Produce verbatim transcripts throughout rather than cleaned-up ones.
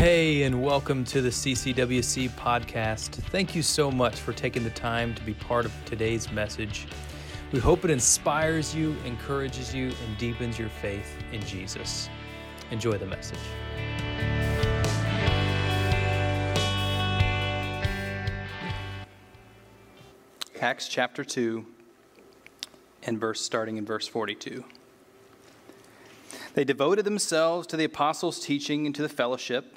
Hey, and welcome to the C C W C podcast. Thank you so much for taking the time to be part of today's message. We hope it inspires you, encourages you, and deepens your faith in Jesus. Enjoy the message. Acts chapter two, and verse starting in verse forty-two. They devoted themselves to the apostles' teaching and to the fellowship,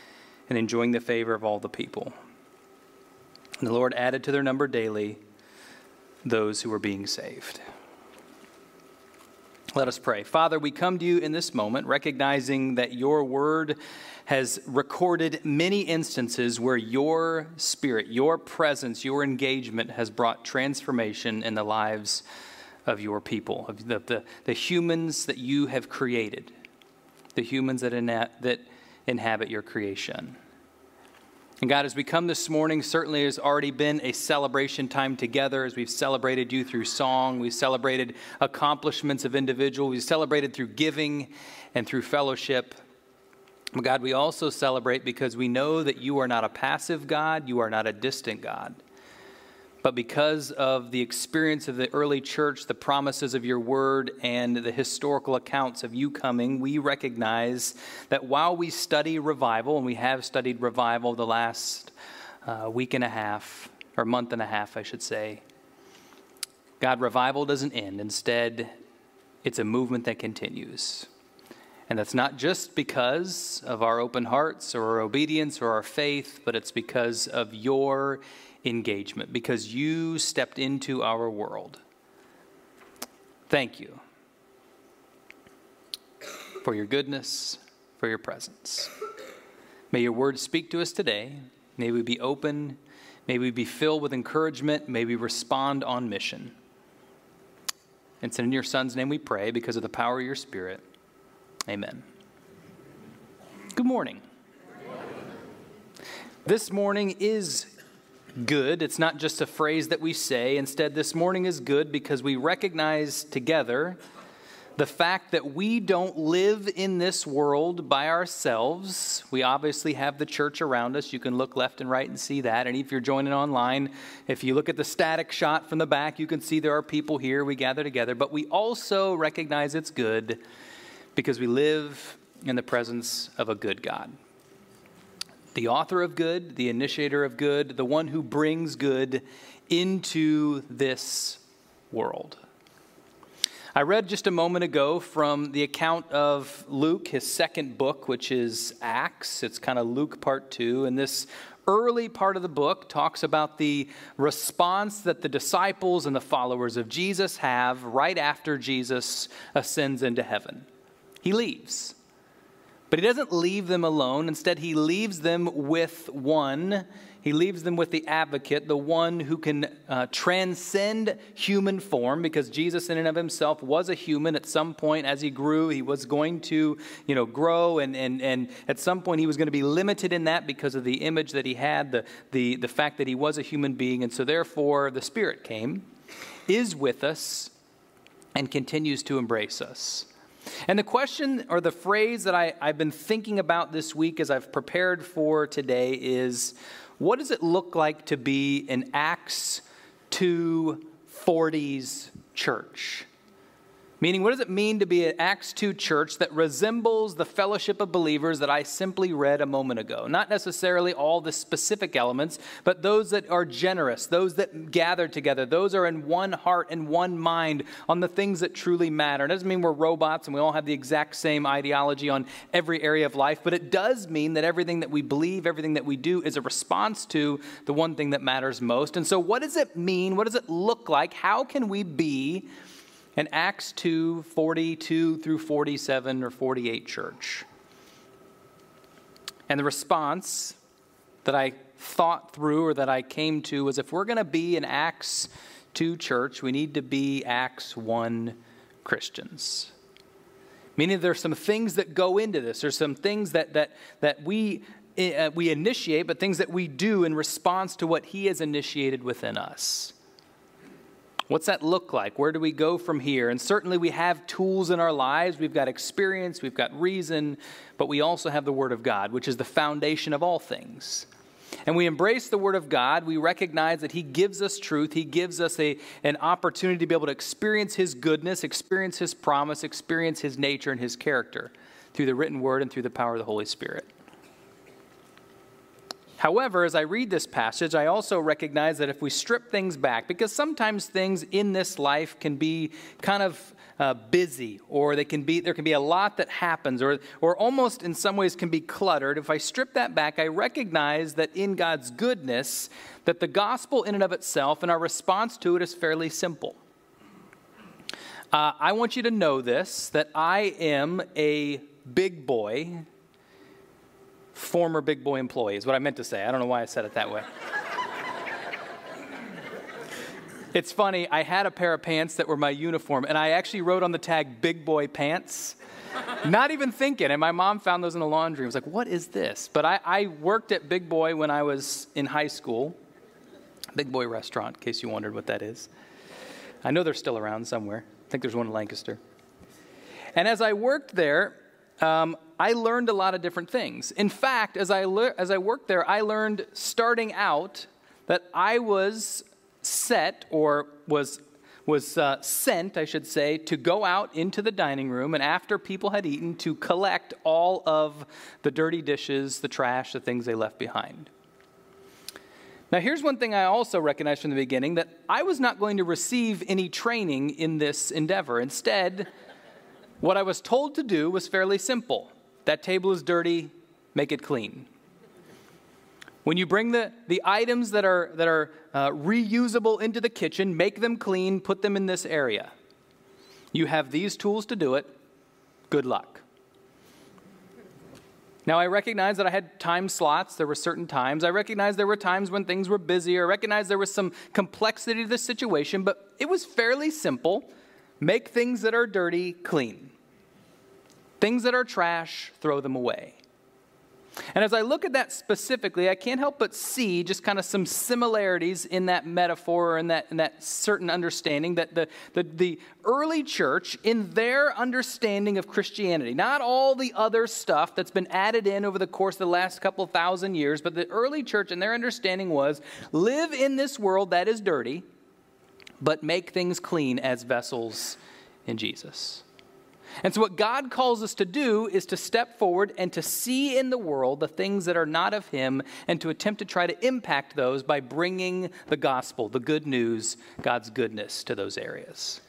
and enjoying the favor of all the people. And the Lord added to their number daily those who were being saved. Let us pray. Father, we come to you in this moment, recognizing that your word has recorded many instances where your spirit, your presence, your engagement has brought transformation in the lives of your people, of the, the, the humans that you have created, the humans that, inha- that inhabit your creation. And God, as we come this morning, certainly has already been a celebration time together as we've celebrated you through song. We've celebrated accomplishments of individuals. We've celebrated through giving and through fellowship. God, we also celebrate because we know that you are not a passive God. You are not a distant God. But because of the experience of the early church, the promises of your word, and the historical accounts of you coming, we recognize that while we study revival, and we have studied revival the last uh, week and a half, or month and a half, I should say, God, revival doesn't end. Instead, it's a movement that continues. And that's not just because of our open hearts or our obedience or our faith, but it's because of your engagement, because you stepped into our world. Thank you for your goodness, for your presence. May your word speak to us today. May we be open. May we be filled with encouragement. May we respond on mission. And so in your son's name we pray, because of the power of your spirit. Amen. Good morning. Good morning. This morning is good. It's not just a phrase that we say. Instead, this morning is good because we recognize together the fact that we don't live in this world by ourselves. We obviously have the church around us. You can look left and right and see that. And if you're joining online, if you look at the static shot from the back, you can see there are people here. We gather together. But we also recognize it's good because we live in the presence of a good God. The author of good, the initiator of good, the one who brings good into this world. I read just a moment ago from the account of Luke, his second book, which is Acts. It's kind of Luke part two. And this early part of the book talks about the response that the disciples and the followers of Jesus have right after Jesus ascends into heaven. He leaves. But he doesn't leave them alone. Instead, he leaves them with one. He leaves them with the advocate, the one who can uh, transcend human form, because Jesus in and of himself was a human at some point. As he grew, he was going to, you know, grow. And, and, and at some point, he was going to be limited in that because of the image that he had, the, the, the fact that he was a human being. And so therefore, the Spirit came, is with us, and continues to embrace us. And the question or the phrase that I, I've been thinking about this week as I've prepared for today is, what does it look like to be an Acts two forties church? Meaning, what does it mean to be an Acts two church that resembles the fellowship of believers that I simply read a moment ago? Not necessarily all the specific elements, but those that are generous, those that gather together, those are in one heart and one mind on the things that truly matter. It doesn't mean we're robots and we all have the exact same ideology on every area of life, but it does mean that everything that we believe, everything that we do is a response to the one thing that matters most. And so what does it mean? What does it look like? How can we be an Acts two forty-two through forty-seven or forty-eight church? And the response that I thought through or that I came to was if we're going to be an Acts two church, we need to be Acts one Christians. Meaning there's some things that go into this. There's some things that that that we uh, we initiate, but things that we do in response to what he has initiated within us. What's that look like? Where do we go from here? And certainly we have tools in our lives. We've got experience. We've got reason. But we also have the Word of God, which is the foundation of all things. And we embrace the Word of God. We recognize that he gives us truth. He gives us a, an opportunity to be able to experience his goodness, experience his promise, experience his nature and his character through the written Word and through the power of the Holy Spirit. However, as I read this passage, I also recognize that if we strip things back, because sometimes things in this life can be kind of uh, busy, or they can be there can be a lot that happens, or, or almost in some ways can be cluttered. If I strip that back, I recognize that in God's goodness, that the gospel in and of itself and our response to it is fairly simple. Uh, I want you to know this, that I am a big boy. Former Big Boy employee is what I meant to say. I don't know why I said it that way. It's funny, I had a pair of pants that were my uniform, and I actually wrote on the tag, Big Boy Pants. Not even thinking, and my mom found those in the laundry. I was like, what is this? But I, I worked at Big Boy when I was in high school. Big Boy restaurant, in case you wondered what that is. I know they're still around somewhere. I think there's one in Lancaster. And as I worked there, um, I learned a lot of different things. In fact, as I le- as I worked there, I learned starting out that I was set or was was uh, sent, I should say, to go out into the dining room and after people had eaten to collect all of the dirty dishes, the trash, the things they left behind. Now, here's one thing I also recognized from the beginning, that I was not going to receive any training in this endeavor. Instead, what I was told to do was fairly simple. That table is dirty, make it clean. When you bring the, the items that are, that are uh, reusable into the kitchen, make them clean, put them in this area. You have these tools to do it. Good luck. Now, I recognize that I had time slots. There were certain times. I recognize there were times when things were busier. I recognize there was some complexity to the situation, but it was fairly simple. Make things that are dirty clean. Things that are trash, throw them away. And as I look at that specifically, I can't help but see just kind of some similarities in that metaphor or in that, in that certain understanding that the, the, the early church, in their understanding of Christianity, not all the other stuff that's been added in over the course of the last couple thousand years, but the early church and their understanding was, live in this world that is dirty, but make things clean as vessels in Jesus. And so what God calls us to do is to step forward and to see in the world the things that are not of him and to attempt to try to impact those by bringing the gospel, the good news, God's goodness to those areas.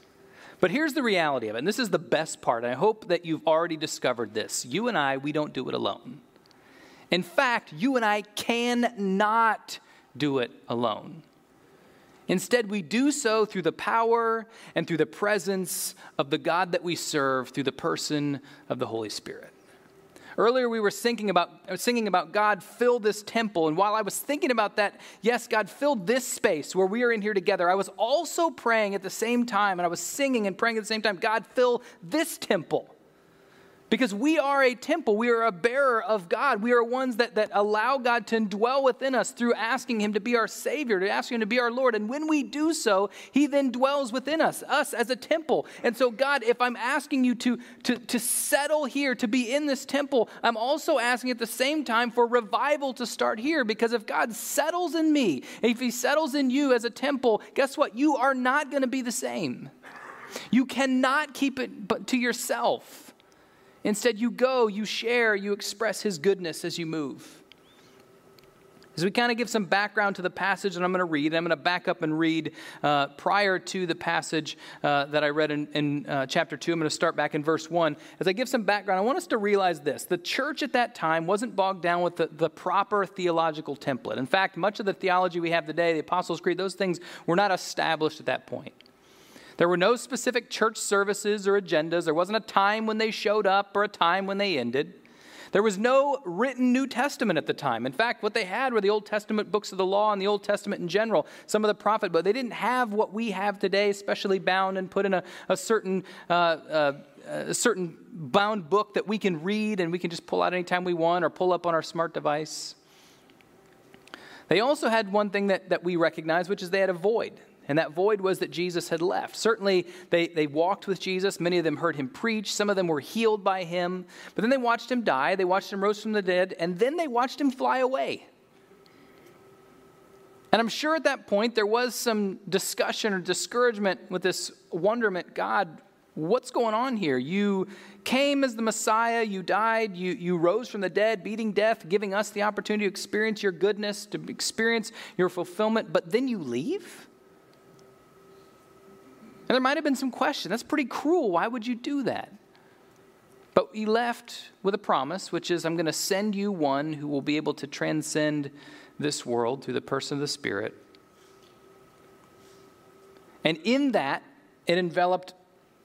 But here's the reality of it, and this is the best part. I hope that you've already discovered this. You and I, we don't do it alone. In fact, you and I cannot do it alone. Instead, we do so through the power and through the presence of the God that we serve through the person of the Holy Spirit. Earlier, we were thinking about, I was singing about God fill this temple. And while I was thinking about that, yes, God filled this space where we are in here together. I was also praying at the same time, and I was singing and praying at the same time, God fill this temple. Because we are a temple. We are a bearer of God. We are ones that, that allow God to indwell within us through asking him to be our Savior, to asking him to be our Lord. And when we do so, he then dwells within us, us as a temple. And so, God, if I'm asking you to, to, to settle here, to be in this temple, I'm also asking at the same time for revival to start here. Because if God settles in me, if he settles in you as a temple, guess what? You are not going to be the same. You cannot keep it to yourself. Instead, you go, you share, you express his goodness as you move. As we kind of give some background to the passage that I'm going to read, I'm going to back up and read uh, prior to the passage uh, that I read in, in uh, chapter two. I'm going to start back in verse one. As I give some background, I want us to realize this. The church at that time wasn't bogged down with the, the proper theological template. In fact, much of the theology we have today, the Apostles' Creed, those things were not established at that point. There were no specific church services or agendas. There wasn't a time when they showed up or a time when they ended. There was no written New Testament at the time. In fact, what they had were the Old Testament books of the law and the Old Testament in general, some of the prophet, but they didn't have what we have today, specially bound and put in a, a certain uh, uh, a certain bound book that we can read and we can just pull out anytime we want or pull up on our smart device. They also had one thing that, that we recognize, which is they had a void. And that void was that Jesus had left. Certainly, they, they walked with Jesus. Many of them heard him preach. Some of them were healed by him. But then they watched him die. They watched him rose from the dead. And then they watched him fly away. And I'm sure at that point there was some discussion or discouragement with this wonderment, God, what's going on here? You came as the Messiah, you died, you, you rose from the dead, beating death, giving us the opportunity to experience your goodness, to experience your fulfillment, but then you leave? And there might have been some question. That's pretty cruel. Why would you do that? But he left with a promise, which is, I'm going to send you one who will be able to transcend this world through the person of the Spirit. And in that, it enveloped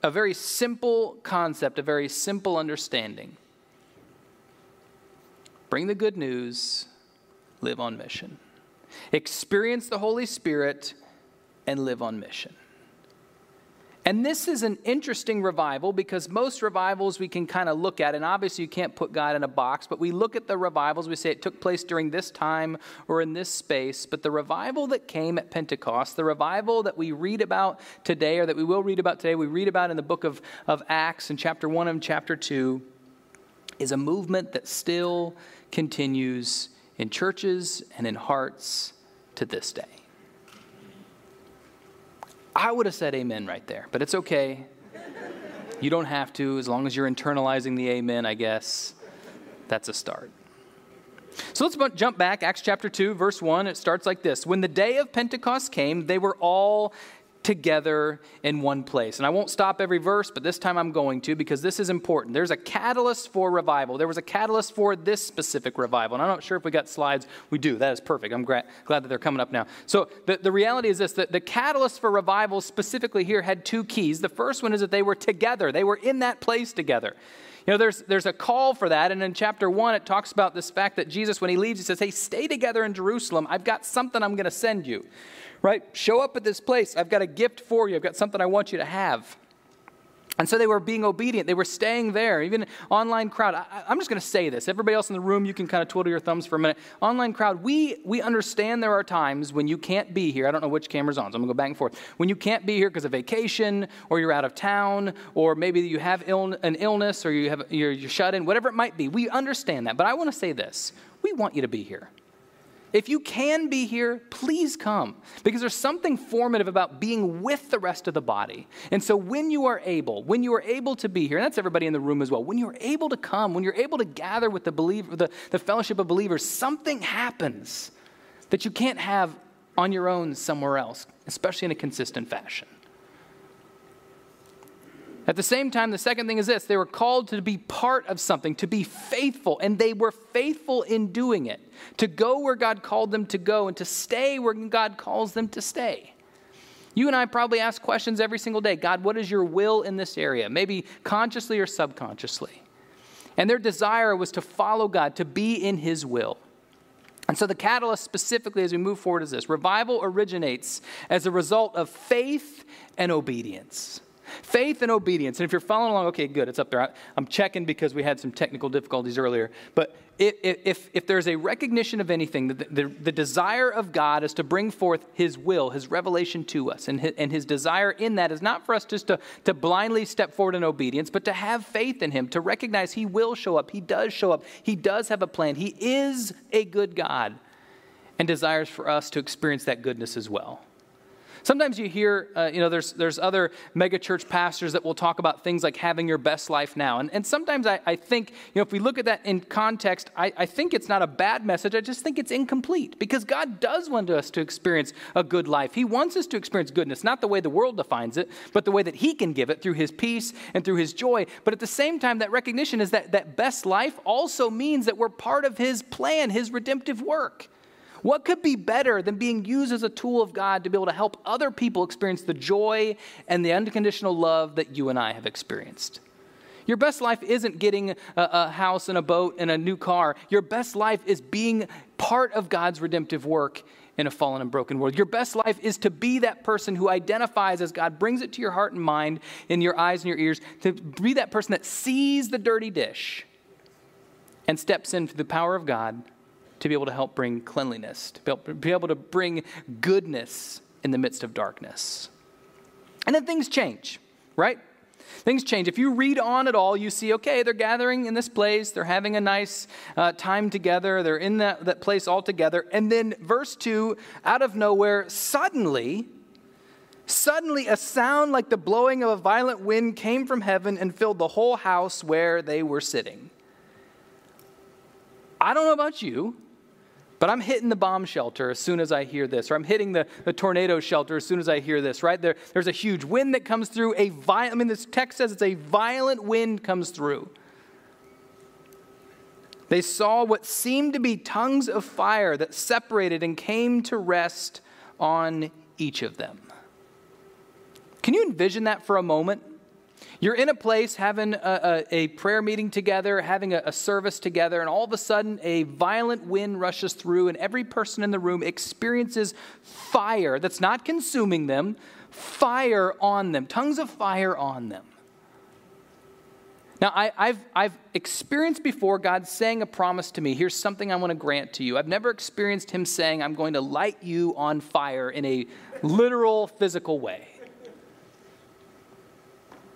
a very simple concept, a very simple understanding. Bring the good news, live on mission. Experience the Holy Spirit and live on mission. And this is an interesting revival because most revivals we can kind of look at, and obviously you can't put God in a box, but we look at the revivals, we say it took place during this time or in this space, but the revival that came at Pentecost, the revival that we read about today, or that we will read about today, we read about in the book of, of Acts in chapter one and chapter two, is a movement that still continues in churches and in hearts to this day. I would have said amen right there, but it's okay. You don't have to, as long as you're internalizing the amen, I guess. That's a start. So let's jump back, Acts chapter two, verse one. It starts like this. When the day of Pentecost came, they were all together in one place. And I won't stop every verse, but this time I'm going to, because this is important. There's a catalyst for revival. There was a catalyst for this specific revival. And I'm not sure if we got slides. We do. That is perfect. I'm glad that they're coming up now. So the, the reality is this, that the catalyst for revival specifically here had two keys. The first one is that they were together. They were in that place together. You know, there's, there's a call for that, and in chapter one, it talks about this fact that Jesus, when he leaves, he says, hey, stay together in Jerusalem. I've got something I'm going to send you, right? Show up at this place. I've got a gift for you. I've got something I want you to have. And so they were being obedient. They were staying there. Even online crowd, I, I'm just going to say this. Everybody else in the room, you can kind of twiddle your thumbs for a minute. Online crowd, we, we understand there are times when you can't be here. I don't know which camera's on, so I'm going to go back and forth. When you can't be here because of vacation, or you're out of town, or maybe you have Ill, an illness, or you have, you're, you're shut in, whatever it might be. We understand that. But I want to say this. We want you to be here. If you can be here, please come, because there's something formative about being with the rest of the body. And so when you are able, when you are able to be here, and that's everybody in the room as well, when you're able to come, when you're able to gather with the believer, the, the fellowship of believers, something happens that you can't have on your own somewhere else, especially in a consistent fashion. At the same time, the second thing is this. They were called to be part of something, to be faithful, and they were faithful in doing it, to go where God called them to go and to stay where God calls them to stay. You and I probably ask questions every single day. God, what is your will in this area? Maybe consciously or subconsciously. And their desire was to follow God, to be in his will. And so the catalyst specifically as we move forward is this. Revival originates as a result of faith and obedience. Faith and obedience. And if you're following along, okay, good, it's up there. I'm checking because we had some technical difficulties earlier. But if, if, if there's a recognition of anything, the, the, the desire of God is to bring forth his will, his revelation to us. And his, and his desire in that is not for us just to, to blindly step forward in obedience, but to have faith in him, to recognize he will show up. He does show up. He does have a plan. He is a good God and desires for us to experience that goodness as well. Sometimes you hear, uh, you know, there's there's other megachurch pastors that will talk about things like having your best life now. And, and sometimes I, I think, you know, if we look at that in context, I, I think it's not a bad message. I just think it's incomplete because God does want us to experience a good life. He wants us to experience goodness, not the way the world defines it, but the way that he can give it through his peace and through his joy. But at the same time, that recognition is that that best life also means that we're part of his plan, his redemptive work. What could be better than being used as a tool of God to be able to help other people experience the joy and the unconditional love that you and I have experienced? Your best life isn't getting a, a house and a boat and a new car. Your best life is being part of God's redemptive work in a fallen and broken world. Your best life is to be that person who identifies as God brings it to your heart and mind, in your eyes and your ears, to be that person that sees the dirty dish and steps into the power of God to be able to help bring cleanliness, to be able to bring goodness in the midst of darkness. And then things change, right? Things change. If you read on at all, you see, okay, they're gathering in this place. They're having a nice uh, time together. They're in that, that place all together. And then verse two, out of nowhere, suddenly, suddenly a sound like the blowing of a violent wind came from heaven and filled the whole house where they were sitting. I don't know about you, but I'm hitting the bomb shelter as soon as I hear this, or I'm hitting the, the tornado shelter as soon as I hear this, right? There, there's a huge wind that comes through. A violent, I mean, this text says it's a violent wind comes through. They saw what seemed to be tongues of fire that separated and came to rest on each of them. Can you envision that for a moment? You're in a place having a, a, a prayer meeting together, having a, a service together, and all of a sudden a violent wind rushes through and every person in the room experiences fire that's not consuming them, fire on them, tongues of fire on them. Now, I, I've, I've experienced before God saying a promise to me, here's something I want to grant to you. I've never experienced him saying, I'm going to light you on fire in a literal, physical way.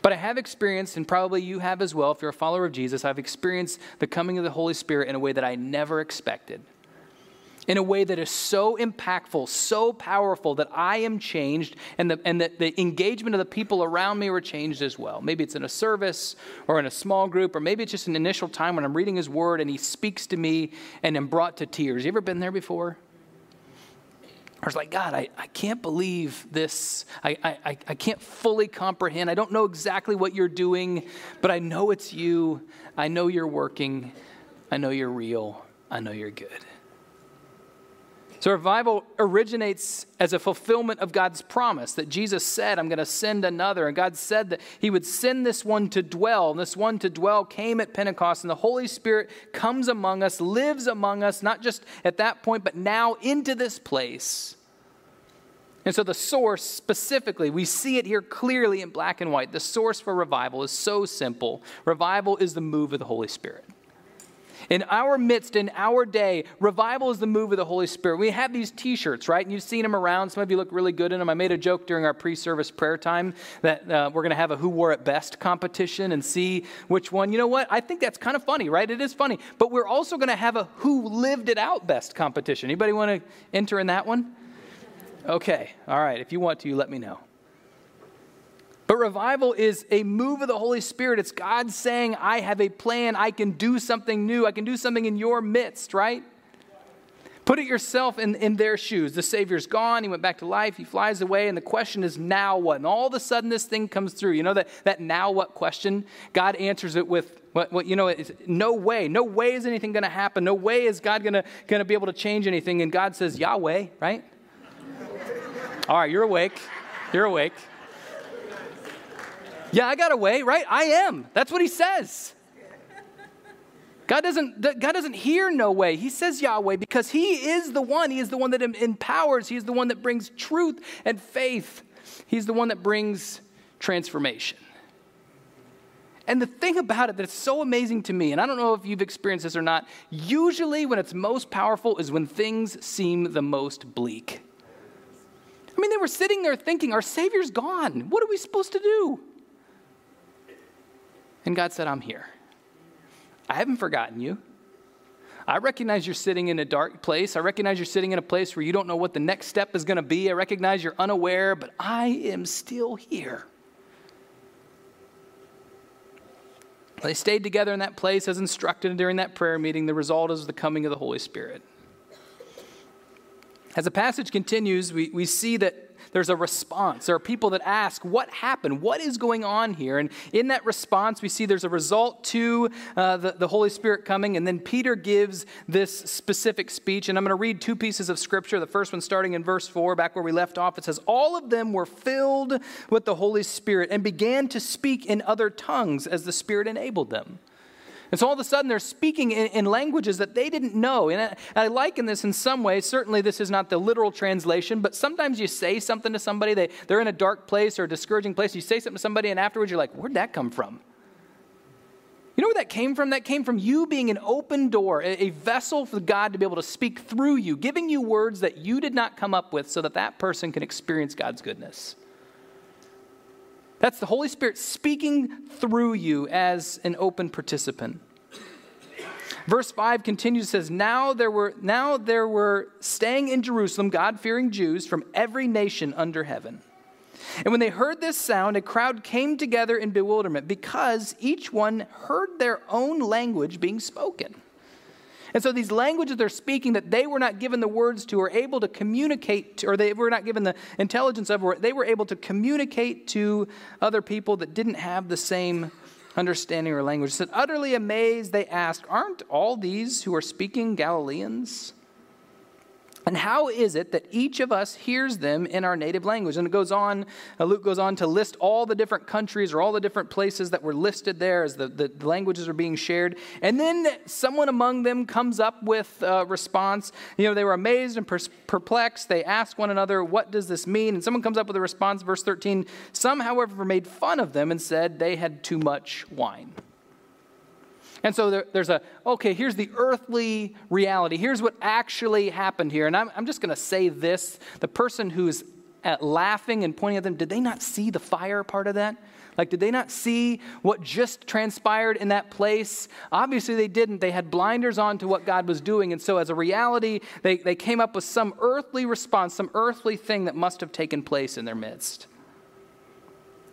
But I have experienced, and probably you have as well, if you're a follower of Jesus, I've experienced the coming of the Holy Spirit in a way that I never expected. In a way that is so impactful, so powerful that I am changed and, the, and that the engagement of the people around me were changed as well. Maybe it's in a service or in a small group, or maybe it's just an initial time when I'm reading his word and he speaks to me and I'm brought to tears. You ever been there before? I was like, God, I, I can't believe this. I, I, I can't fully comprehend. I don't know exactly what you're doing, but I know it's you. I know you're working. I know you're real. I know you're good. So revival originates as a fulfillment of God's promise that Jesus said, I'm going to send another. And God said that he would send this one to dwell. And this one to dwell came at Pentecost. And the Holy Spirit comes among us, lives among us, not just at that point, but now into this place. And so the source specifically, we see it here clearly in black and white. The source for revival is so simple. Revival is the move of the Holy Spirit. In our midst, in our day, revival is the move of the Holy Spirit. We have these t-shirts, right? And you've seen them around. Some of you look really good in them. I made a joke during our pre-service prayer time that uh, we're going to have a Who Wore It Best competition and see which one. You know what? I think that's kind of funny, right? It is funny. But we're also going to have a Who Lived It Out Best competition. Anybody want to enter in that one? Okay. All right. If you want to, let me know. But revival is a move of the Holy Spirit. It's God saying, I have a plan. I can do something new. I can do something in your midst, right? Put it yourself in, in their shoes. The Savior's gone. He went back to life. He flies away. And the question is, now what? And all of a sudden this thing comes through. You know that, that now what question? God answers it with, what, what, you know, it's, no way. No way is anything going to happen. No way is God going to be able to change anything. And God says, Yahweh, right? All right, you're awake. You're awake. Yeah, I got away, right? I am. That's what he says. God doesn't, God doesn't hear no way. He says Yahweh because he is the one. He is the one that empowers. He is the one that brings truth and faith. He's the one that brings transformation. And the thing about it that's so amazing to me, and I don't know if you've experienced this or not, usually when it's most powerful is when things seem the most bleak. I mean, they were sitting there thinking, our Savior's gone. What are we supposed to do? And God said, I'm here. I haven't forgotten you. I recognize you're sitting in a dark place. I recognize you're sitting in a place where you don't know what the next step is going to be. I recognize you're unaware, but I am still here. They stayed together in that place as instructed during that prayer meeting. The result is the coming of the Holy Spirit. As the passage continues, we, we see that there's a response. There are people that ask, what happened? What is going on here? And in that response, we see there's a result to uh, the, the Holy Spirit coming. And then Peter gives this specific speech. And I'm going to read two pieces of scripture. The first one starting in verse four, back where we left off. It says, all of them were filled with the Holy Spirit and began to speak in other tongues as the Spirit enabled them. And so all of a sudden they're speaking in, in languages that they didn't know. And I, I liken this in some way. Certainly this is not the literal translation, but sometimes you say something to somebody, they, they're in a dark place or a discouraging place. You say something to somebody and afterwards you're like, where'd that come from? You know where that came from? That came from you being an open door, a, a vessel for God to be able to speak through you, giving you words that you did not come up with so that that person can experience God's goodness. That's the Holy Spirit speaking through you as an open participant. Verse five continues, says, Now there were now there were staying in Jerusalem God-fearing Jews from every nation under heaven. And when they heard this sound, a crowd came together in bewilderment because each one heard their own language being spoken. And so these languages they're speaking that they were not given the words to or able to communicate to, or they were not given the intelligence of, or they were able to communicate to other people that didn't have the same understanding or language. So utterly amazed, they asked, aren't all these who are speaking Galileans? And how is it that each of us hears them in our native language? And it goes on, Luke goes on to list all the different countries or all the different places that were listed there as the, the languages are being shared. And then someone among them comes up with a response. You know, they were amazed and perplexed. They asked one another, what does this mean? And someone comes up with a response, verse thirteen, some, however, made fun of them and said they had too much wine. And so there, there's a, okay, here's the earthly reality. Here's what actually happened here. And I'm, I'm just going to say this. The person who's at laughing and pointing at them, did they not see the fire part of that? Like, did they not see what just transpired in that place? Obviously, they didn't. They had blinders on to what God was doing. And so as a reality, they, they came up with some earthly response, some earthly thing that must have taken place in their midst.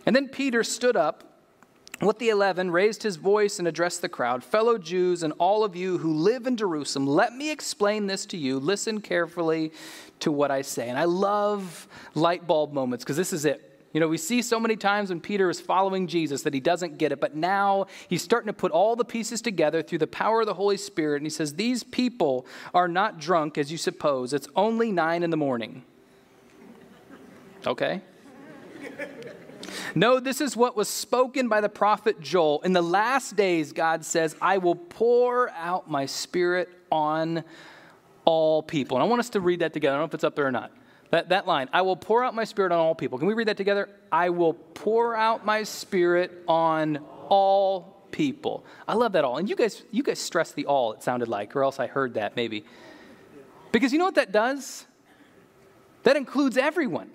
And then Peter stood up with the eleven, raised his voice and addressed the crowd, fellow Jews and all of you who live in Jerusalem, let me explain this to you. Listen carefully to what I say. And I love light bulb moments because this is it. You know, we see so many times when Peter is following Jesus that he doesn't get it, but now he's starting to put all the pieces together through the power of the Holy Spirit. And he says, these people are not drunk as you suppose. It's only nine in the morning. Okay. No, this is what was spoken by the prophet Joel. In the last days, God says, I will pour out my spirit on all people. And I want us to read that together. I don't know if it's up there or not. That, that line, I will pour out my spirit on all people. Can we read that together? I will pour out my spirit on all people. I love that all. And you guys, you guys stressed the all, it sounded like, or else I heard that maybe. Because you know what that does? That includes everyone.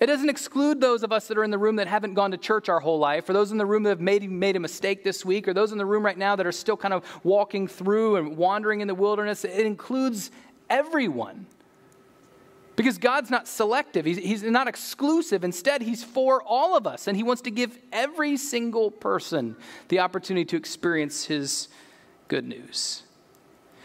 It doesn't exclude those of us that are in the room that haven't gone to church our whole life, or those in the room that have made, made a mistake this week, or those in the room right now that are still kind of walking through and wandering in the wilderness. It includes everyone. Because God's not selective. He's, he's not exclusive. Instead, he's for all of us, and he wants to give every single person the opportunity to experience his good news.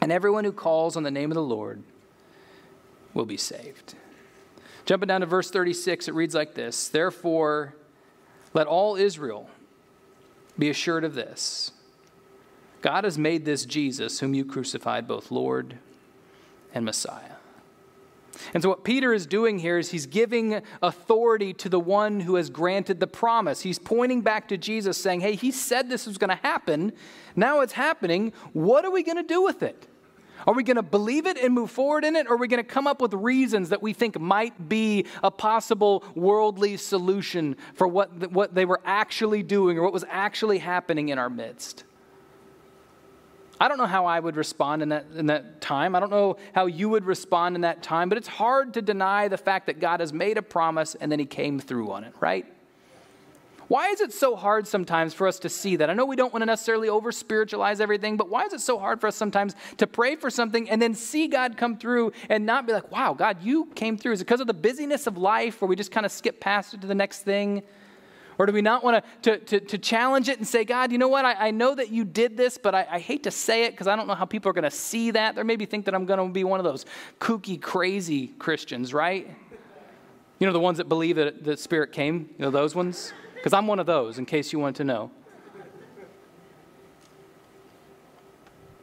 And everyone who calls on the name of the Lord will be saved. Jumping down to verse thirty-six, it reads like this. Therefore, let all Israel be assured of this. God has made this Jesus, whom you crucified, both Lord and Messiah. And so what Peter is doing here is he's giving authority to the one who has granted the promise. He's pointing back to Jesus saying, hey, he said this was going to happen. Now it's happening. What are we going to do with it? Are we going to believe it and move forward in it? Or are we going to come up with reasons that we think might be a possible worldly solution for what, what they were actually doing or what was actually happening in our midst? I don't know how I would respond in that, in that time. I don't know how you would respond in that time, but it's hard to deny the fact that God has made a promise and then he came through on it, right? Why is it so hard sometimes for us to see that? I know we don't want to necessarily over-spiritualize everything, but why is it so hard for us sometimes to pray for something and then see God come through and not be like, wow, God, you came through? Is it because of the busyness of life where we just kind of skip past it to the next thing? Or do we not want to, to, to challenge it and say, God, you know what? I, I know that you did this, but I, I hate to say it because I don't know how people are going to see that. They maybe think that I'm going to be one of those kooky, crazy Christians, right? You know, the ones that believe that the Spirit came, you know, those ones? Because I'm one of those, in case you want to know.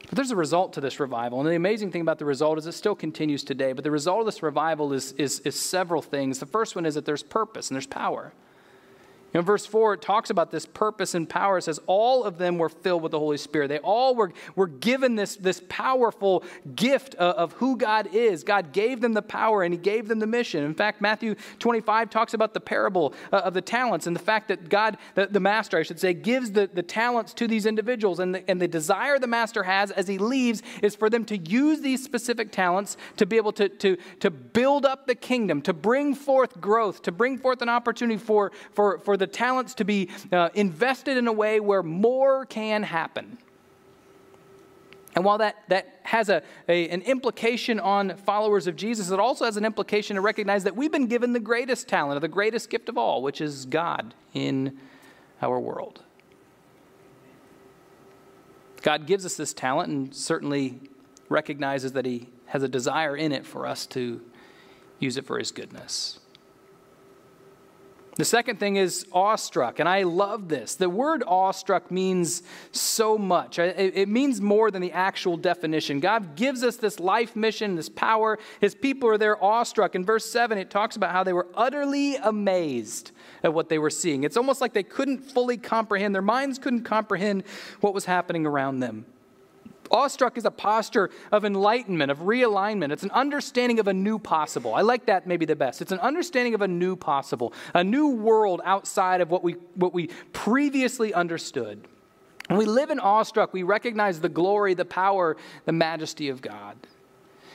But there's a result to this revival. And the amazing thing about the result is it still continues today. But the result of this revival is, is, is several things. The first one is that there's purpose and there's power. In verse four, it talks about this purpose and power. It says all of them were filled with the Holy Spirit. They all were, were given this, this powerful gift of, of who God is. God gave them the power and he gave them the mission. In fact, Matthew twenty-five talks about the parable uh, of the talents and the fact that God, the, the master, I should say, gives the, the talents to these individuals. And the, and the desire the master has as he leaves is for them to use these specific talents to be able to, to, to build up the kingdom, to bring forth growth, to bring forth an opportunity for, for, for the talents to be uh, invested in a way where more can happen. And while that, that has a, a, an implication on followers of Jesus, it also has an implication to recognize that we've been given the greatest talent, or the greatest gift of all, which is God in our world. God gives us this talent and certainly recognizes that he has a desire in it for us to use it for his goodness. The second thing is awestruck, and I love this. The word awestruck means so much. It means more than the actual definition. God gives us this life mission, this power. His people are there awestruck. In verse seven, it talks about how they were utterly amazed at what they were seeing. It's almost like they couldn't fully comprehend. Their minds couldn't comprehend what was happening around them. Awestruck is a posture of enlightenment, of realignment. It's an understanding of a new possible. I like that maybe the best. It's an understanding of a new possible, a new world outside of what we, what we previously understood. When we live in awestruck, we recognize the glory, the power, the majesty of God.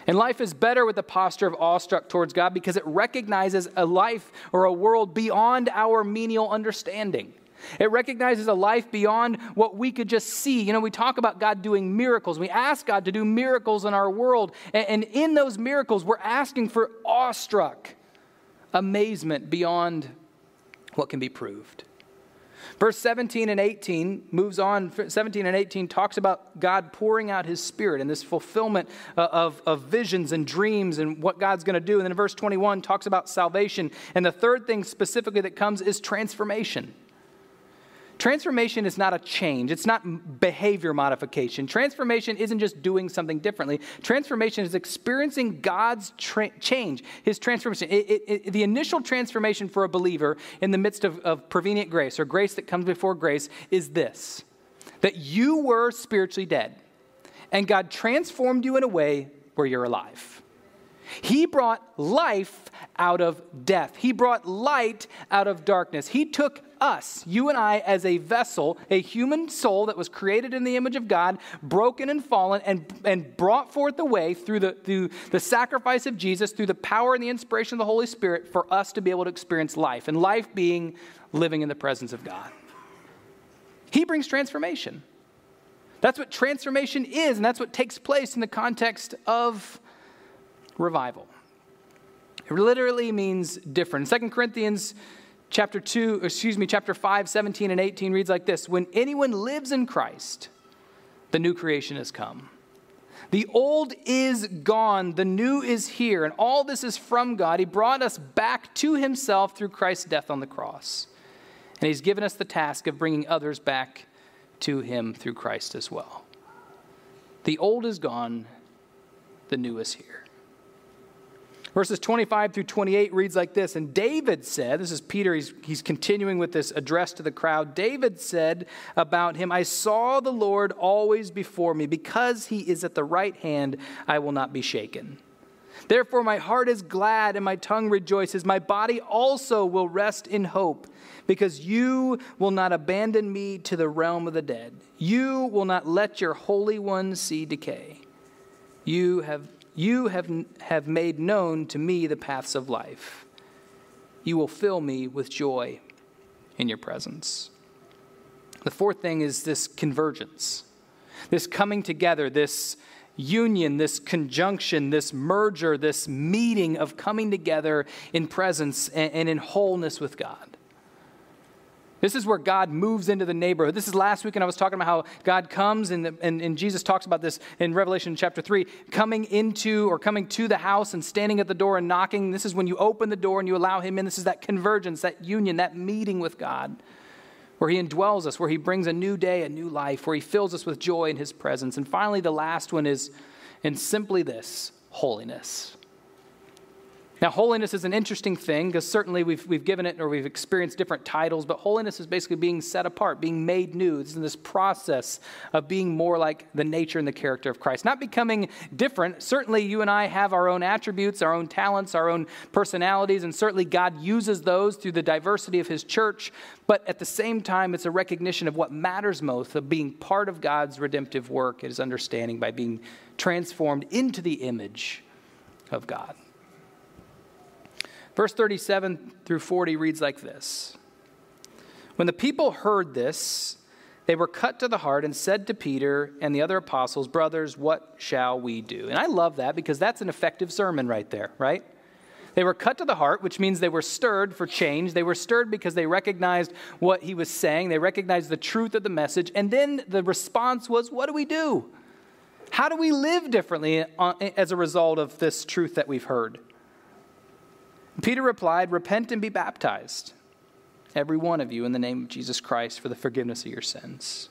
And life is better with the posture of awestruck towards God because it recognizes a life or a world beyond our menial understanding. It recognizes a life beyond what we could just see. You know, we talk about God doing miracles. We ask God to do miracles in our world. And in those miracles, we're asking for awestruck amazement beyond what can be proved. Verse seventeen and eighteen moves on. seventeen and eighteen talks about God pouring out his Spirit and this fulfillment of, of visions and dreams and what God's going to do. And then verse twenty-one talks about salvation. And the third thing specifically that comes is transformation. Transformation is not a change. It's not behavior modification. Transformation isn't just doing something differently. Transformation is experiencing God's tra- change, his transformation. It, it, it, the initial transformation for a believer in the midst of, of prevenient grace, or grace that comes before grace, is this: that you were spiritually dead, and God transformed you in a way where you're alive. He brought life out of death. He brought light out of darkness. He took us, you and I, as a vessel, a human soul that was created in the image of God, broken and fallen, and, and brought forth the way through the, through the sacrifice of Jesus, through the power and the inspiration of the Holy Spirit, for us to be able to experience life, and life being living in the presence of God. He brings transformation. That's what transformation is, and that's what takes place in the context of revival. It literally means different. Second Corinthians chapter two, excuse me, chapter five, seventeen and eighteen reads like this: when anyone lives in Christ, the new creation has come. The old is gone, the new is here, and all this is from God. He brought us back to himself through Christ's death on the cross. And he's given us the task of bringing others back to him through Christ as well. The old is gone, the new is here. Verses twenty-five through twenty-eight reads like this: and David said, this is Peter, he's, he's continuing with this address to the crowd. David said about him, I saw the Lord always before me. Because he is at the right hand, I will not be shaken. Therefore my heart is glad and my tongue rejoices. My body also will rest in hope, because you will not abandon me to the realm of the dead. You will not let your Holy One see decay. You have, you have, have made known to me the paths of life. You will fill me with joy in your presence. The fourth thing is this convergence, this coming together, this union, this conjunction, this merger, this meeting of coming together in presence and in wholeness with God. This is where God moves into the neighborhood. This is last week, and I was talking about how God comes, and, the, and, and Jesus talks about this in Revelation chapter three, coming into or coming to the house and standing at the door and knocking. This is when you open the door and you allow him in. This is that convergence, that union, that meeting with God, where he indwells us, where he brings a new day, a new life, where he fills us with joy in his presence. And finally, the last one is, and simply this, holiness. Now, holiness is an interesting thing, because certainly we've, we've given it or we've experienced different titles, but holiness is basically being set apart, being made new. It's in this process of being more like the nature and the character of Christ, not becoming different. Certainly you and I have our own attributes, our own talents, our own personalities, and certainly God uses those through the diversity of his church, but at the same time, it's a recognition of what matters most, of being part of God's redemptive work, his understanding by being transformed into the image of God. Verse thirty-seven through forty reads like this. When the people heard this, they were cut to the heart and said to Peter and the other apostles, brothers, what shall we do? And I love that, because that's an effective sermon right there, right? They were cut to the heart, which means they were stirred for change. They were stirred because they recognized what he was saying. They recognized the truth of the message. And then the response was, what do we do? How do we live differently as a result of this truth that we've heard? Peter replied, repent and be baptized, every one of you, in the name of Jesus Christ for the forgiveness of your sins.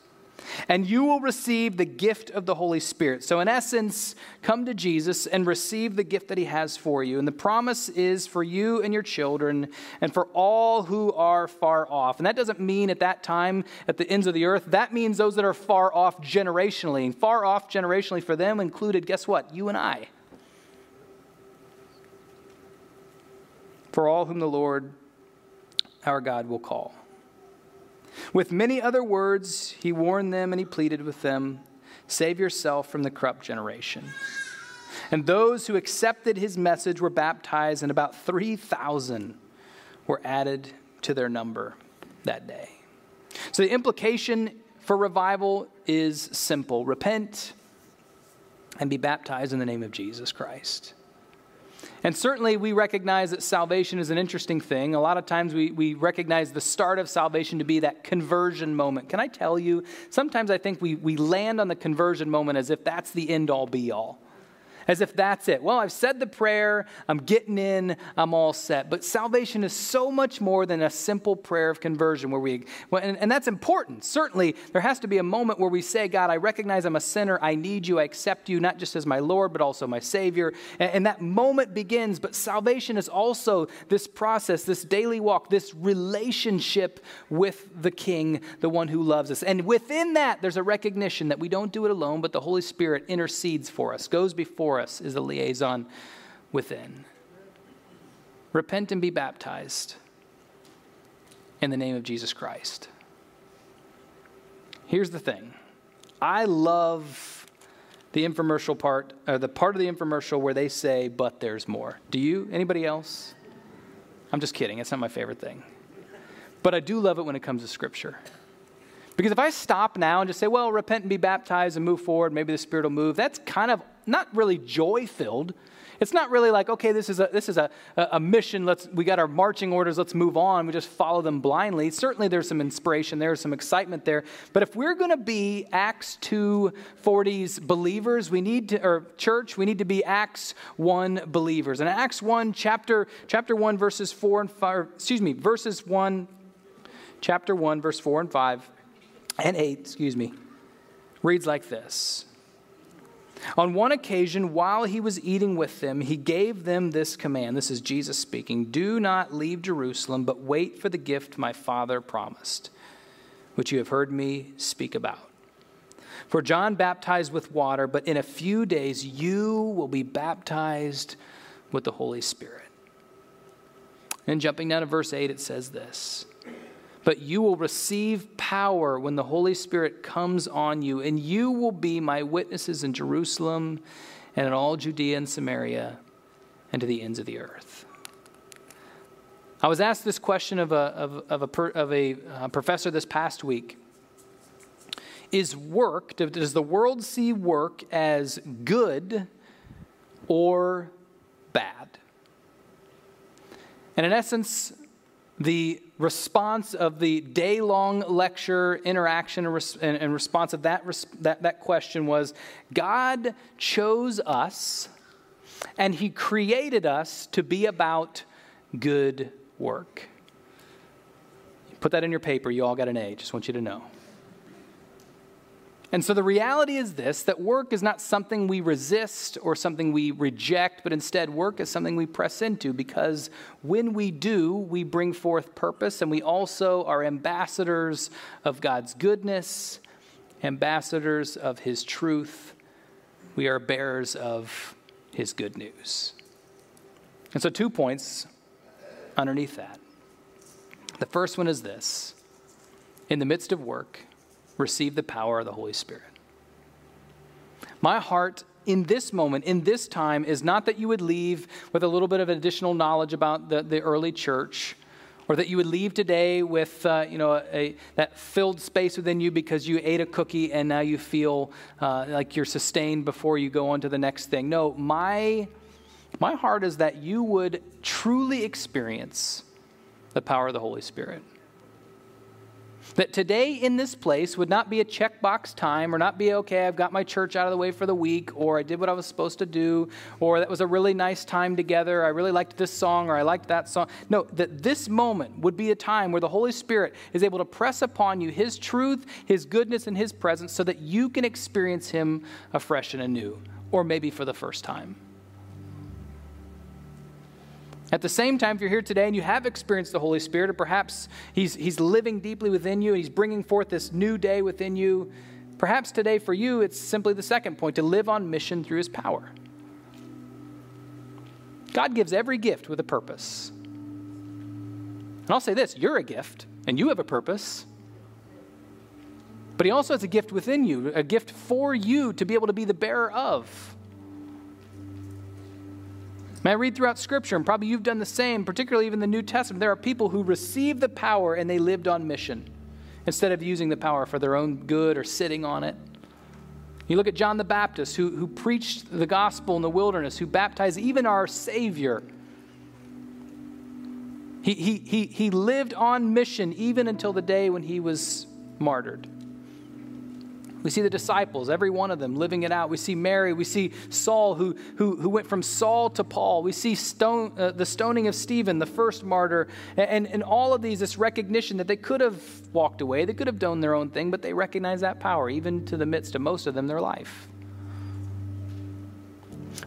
And you will receive the gift of the Holy Spirit. So in essence, come to Jesus and receive the gift that he has for you. And the promise is for you and your children and for all who are far off. And that doesn't mean at that time, at the ends of the earth. That means those that are far off generationally. And far off generationally for them included, guess what? You and I. For all whom the Lord our God will call. With many other words, he warned them and he pleaded with them, save yourself from the corrupt generation. And those who accepted his message were baptized, and about three thousand were added to their number that day. So the implication for revival is simple. Repent and be baptized in the name of Jesus Christ. And certainly we recognize that salvation is an interesting thing. A lot of times we, we recognize the start of salvation to be that conversion moment. Can I tell you, sometimes I think we, we land on the conversion moment as if that's the end all be all. As if that's it. Well, I've said the prayer, I'm getting in, I'm all set. But salvation is so much more than a simple prayer of conversion where we, and, and that's important. Certainly there has to be a moment where we say, God, I recognize I'm a sinner, I need you, I accept you, not just as my Lord, but also my Savior. And, and that moment begins, but salvation is also this process, this daily walk, this relationship with the King, the one who loves us. And within that, there's a recognition that we don't do it alone, but the Holy Spirit intercedes for us, goes before us, is a liaison within. Repent and be baptized in the name of Jesus Christ. Here's the thing. I love the infomercial part, or the part of the infomercial where they say, but there's more. Do you? Anybody else? I'm just kidding. It's not my favorite thing. But I do love it when it comes to Scripture. Because if I stop now and just say, well, repent and be baptized and move forward, maybe the Spirit will move, that's kind of not really joy-filled. It's not really like, okay, this is a this is a, a mission. Let's we got our marching orders. Let's move on. We just follow them blindly. Certainly there's some inspiration there, some excitement there. But if we're going to be Acts two forty's believers, we need to, or church, we need to be Acts one believers. And Acts one, chapter chapter one, verses four and five, excuse me, verses one, chapter one, verse four and five and eight, excuse me, reads like this. On one occasion, while he was eating with them, he gave them this command. This is Jesus speaking. Do not leave Jerusalem, but wait for the gift my Father promised, which you have heard me speak about. For John baptized with water, but in a few days you will be baptized with the Holy Spirit. And jumping down to verse eight, it says this. But you will receive power when the Holy Spirit comes on you, and you will be my witnesses in Jerusalem and in all Judea and Samaria and to the ends of the earth. I was asked this question of a, of, of a, per, of a uh, professor this past week. Is work, does the world see work as good or bad? And in essence, the response of the day-long lecture interaction and, res and, and response of that, res that, that question was, God chose us and he created us to be about good work. Put that in your paper. You all got an A. Just want you to know. And so the reality is this, that work is not something we resist or something we reject, but instead work is something we press into, because when we do, we bring forth purpose, and we also are ambassadors of God's goodness, ambassadors of his truth. We are bearers of his good news. And so two points underneath that. The first one is this: in the midst of work, receive the power of the Holy Spirit. My heart in this moment, in this time, is not that you would leave with a little bit of additional knowledge about the, the early church, or that you would leave today with uh, you know, a, that filled space within you because you ate a cookie and now you feel uh, like you're sustained before you go on to the next thing. No, my, my heart is that you would truly experience the power of the Holy Spirit. That today in this place would not be a checkbox time, or not be, okay, I've got my church out of the way for the week, or I did what I was supposed to do, or that was a really nice time together, I really liked this song, or I liked that song. No, that this moment would be a time where the Holy Spirit is able to press upon you his truth, his goodness, and his presence, so that you can experience him afresh and anew, or maybe for the first time. At the same time, if you're here today and you have experienced the Holy Spirit, or perhaps he's, he's living deeply within you and he's bringing forth this new day within you, perhaps today for you it's simply the second point: to live on mission through his power. God gives every gift with a purpose. And I'll say this, you're a gift and you have a purpose. But he also has a gift within you, a gift for you to be able to be the bearer of. May I read throughout Scripture, and probably you've done the same, particularly even the New Testament, there are people who received the power and they lived on mission instead of using the power for their own good or sitting on it. You look at John the Baptist, who, who preached the gospel in the wilderness, who baptized even our Savior. He, he, he, he lived on mission even until the day when he was martyred. We see the disciples, every one of them, living it out. We see Mary. We see Saul, who, who, who went from Saul to Paul. We see stone, uh, the stoning of Stephen, the first martyr. And in all of these, this recognition that they could have walked away. They could have done their own thing, but they recognize that power, even to the midst of most of them, their life.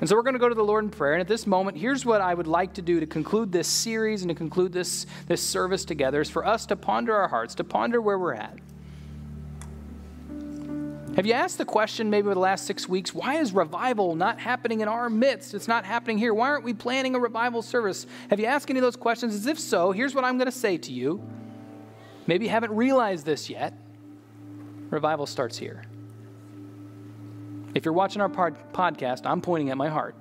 And so we're going to go to the Lord in prayer. And at this moment, here's what I would like to do to conclude this series and to conclude this, this service together, is for us to ponder our hearts, to ponder where we're at. Have you asked the question maybe over the last six weeks, why is revival not happening in our midst? It's not happening here. Why aren't we planning a revival service? Have you asked any of those questions? As if so, here's what I'm going to say to you. Maybe you haven't realized this yet. Revival starts here. If you're watching our pod podcast, I'm pointing at my heart.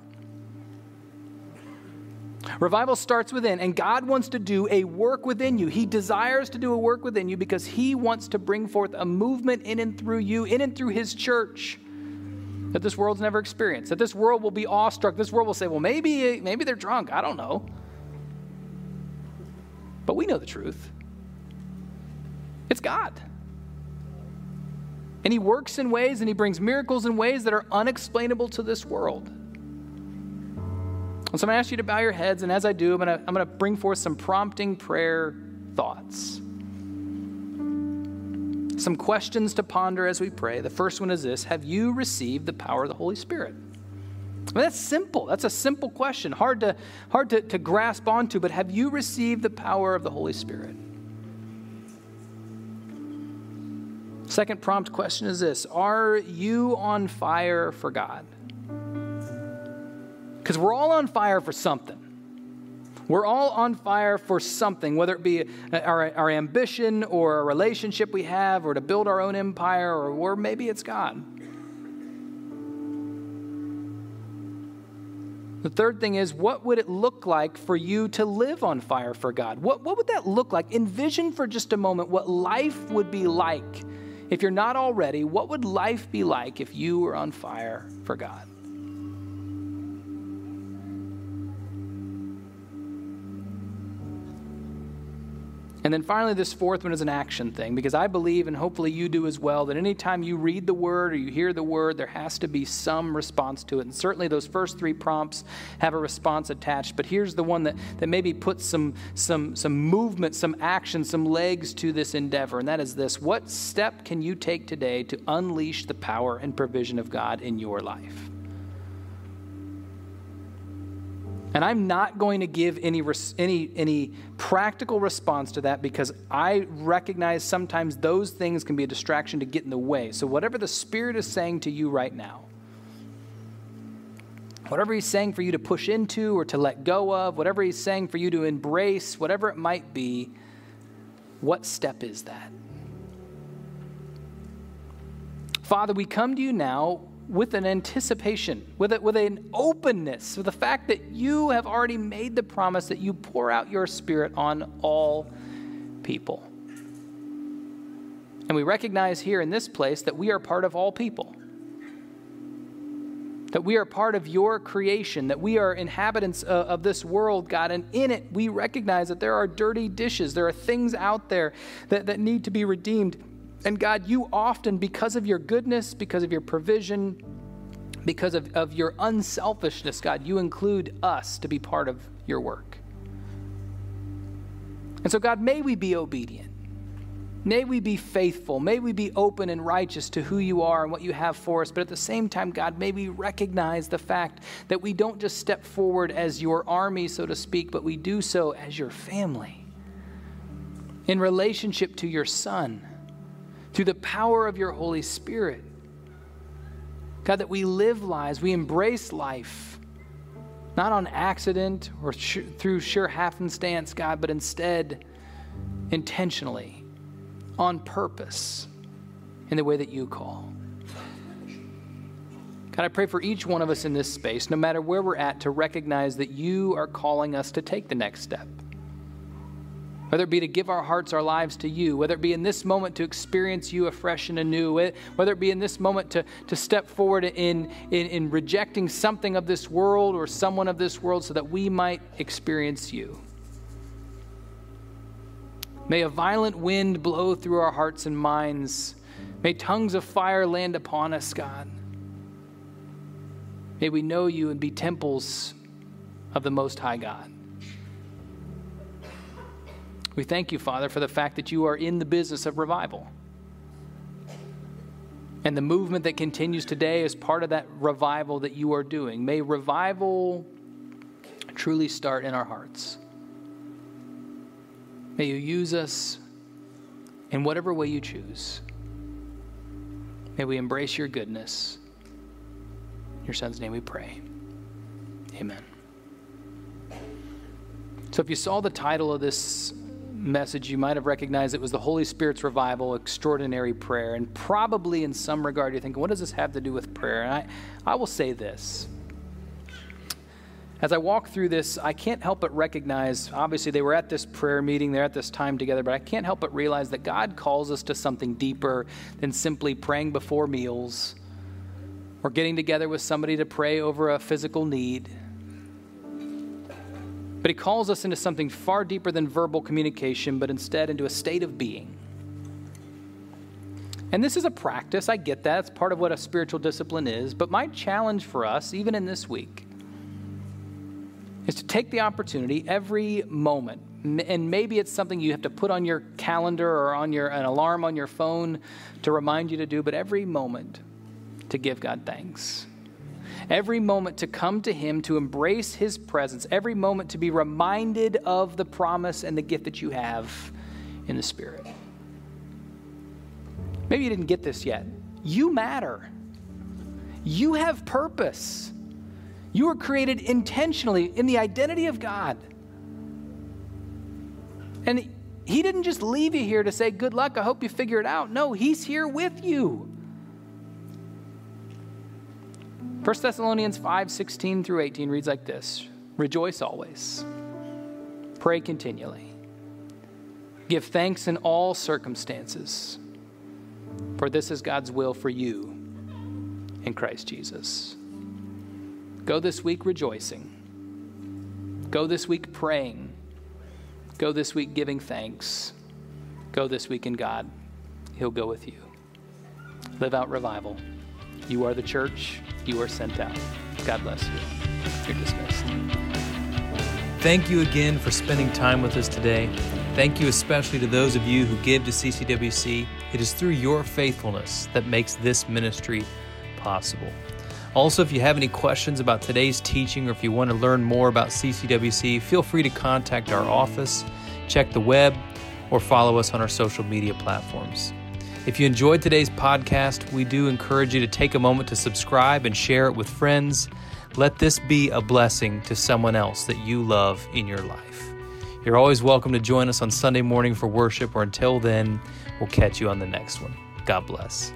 Revival starts within, and God wants to do a work within you. He desires to do a work within you because he wants to bring forth a movement in and through you, in and through his church, that this world's never experienced, that this world will be awestruck. This world will say, well, maybe, maybe they're drunk. I don't know. But we know the truth. It's God. And he works in ways, and he brings miracles in ways that are unexplainable to this world. So I'm going to ask you to bow your heads, and as I do, I'm going to, I'm going to bring forth some prompting prayer thoughts. Some questions to ponder as we pray. The first one is this: have you received the power of the Holy Spirit? I mean, that's simple. That's a simple question, hard to, hard to, to grasp onto, but have you received the power of the Holy Spirit? Second prompt question is this: are you on fire for God? Because we're all on fire for something. We're all on fire for something, whether it be our, our ambition or a relationship we have or to build our own empire, or, or maybe it's God. The third thing is, what would it look like for you to live on fire for God? What, what would that look like? Envision for just a moment what life would be like. If you're not already, what would life be like if you were on fire for God? And then finally, this fourth one is an action thing, because I believe, and hopefully you do as well, that anytime you read the word or you hear the word, there has to be some response to it. And certainly those first three prompts have a response attached, but here's the one that, that maybe puts some, some, some movement, some action, some legs to this endeavor, and that is this: what step can you take today to unleash the power and provision of God in your life? And I'm not going to give any, any, any practical response to that, because I recognize sometimes those things can be a distraction to get in the way. So whatever the Spirit is saying to you right now, whatever He's saying for you to push into or to let go of, whatever He's saying for you to embrace, whatever it might be, what step is that? Father, we come to you now with an anticipation, with, a, with an openness, with the fact that you have already made the promise that you pour out your Spirit on all people. And we recognize here in this place that we are part of all people, that we are part of your creation, that we are inhabitants of, of this world, God, and in it we recognize that there are dirty dishes, there are things out there that, that need to be redeemed. And God, you often, because of your goodness, because of your provision, because of, of your unselfishness, God, you include us to be part of your work. And so, God, may we be obedient. May we be faithful. May we be open and righteous to who you are and what you have for us. But at the same time, God, may we recognize the fact that we don't just step forward as your army, so to speak, but we do so as your family in relationship to your Son, through the power of your Holy Spirit. God, that we live lives, we embrace life, not on accident or sh- through sheer happenstance, God, but instead intentionally, on purpose, in the way that you call. God, I pray for each one of us in this space, no matter where we're at, to recognize that you are calling us to take the next step. Whether it be to give our hearts, our lives to you, whether it be in this moment to experience you afresh and anew, whether it be in this moment to, to step forward in, in, in rejecting something of this world or someone of this world so that we might experience you. May a violent wind blow through our hearts and minds. May tongues of fire land upon us, God. May we know you and be temples of the Most High God. We thank you, Father, for the fact that you are in the business of revival. And the movement that continues today is part of that revival that you are doing. May revival truly start in our hearts. May you use us in whatever way you choose. May we embrace your goodness. In your Son's name we pray. Amen. So if you saw the title of this message, you might have recognized it was the Holy Spirit's Revival, Extraordinary Prayer. And probably in some regard, you're thinking, what does this have to do with prayer? And I, I will say this. As I walk through this, I can't help but recognize, obviously they were at this prayer meeting, they're at this time together, but I can't help but realize that God calls us to something deeper than simply praying before meals or getting together with somebody to pray over a physical need. But he calls us into something far deeper than verbal communication, but instead into a state of being. And this is a practice, I get that. It's part of what a spiritual discipline is. But my challenge for us, even in this week, is to take the opportunity every moment. And maybe it's something you have to put on your calendar or on your an alarm on your phone to remind you to do, but every moment to give God thanks. Every moment to come to him, to embrace his presence, every moment to be reminded of the promise and the gift that you have in the Spirit. Maybe you didn't get this yet. You matter. You have purpose. You were created intentionally in the identity of God. And he didn't just leave you here to say, good luck, I hope you figure it out. No, he's here with you. First Thessalonians five, sixteen through eighteen reads like this. Rejoice always. Pray continually. Give thanks in all circumstances, for this is God's will for you in Christ Jesus. Go this week rejoicing. Go this week praying. Go this week giving thanks. Go this week in God. He'll go with you. Live out revival. You are the church. You are sent out. God bless you. You're dismissed. Thank you again for spending time with us today. Thank you especially to those of you who give to C C W C. It is through your faithfulness that makes this ministry possible. Also, if you have any questions about today's teaching or if you want to learn more about C C W C, feel free to contact our office, check the web, or follow us on our social media platforms. If you enjoyed today's podcast, we do encourage you to take a moment to subscribe and share it with friends. Let this be a blessing to someone else that you love in your life. You're always welcome to join us on Sunday morning for worship, or until then, we'll catch you on the next one. God bless.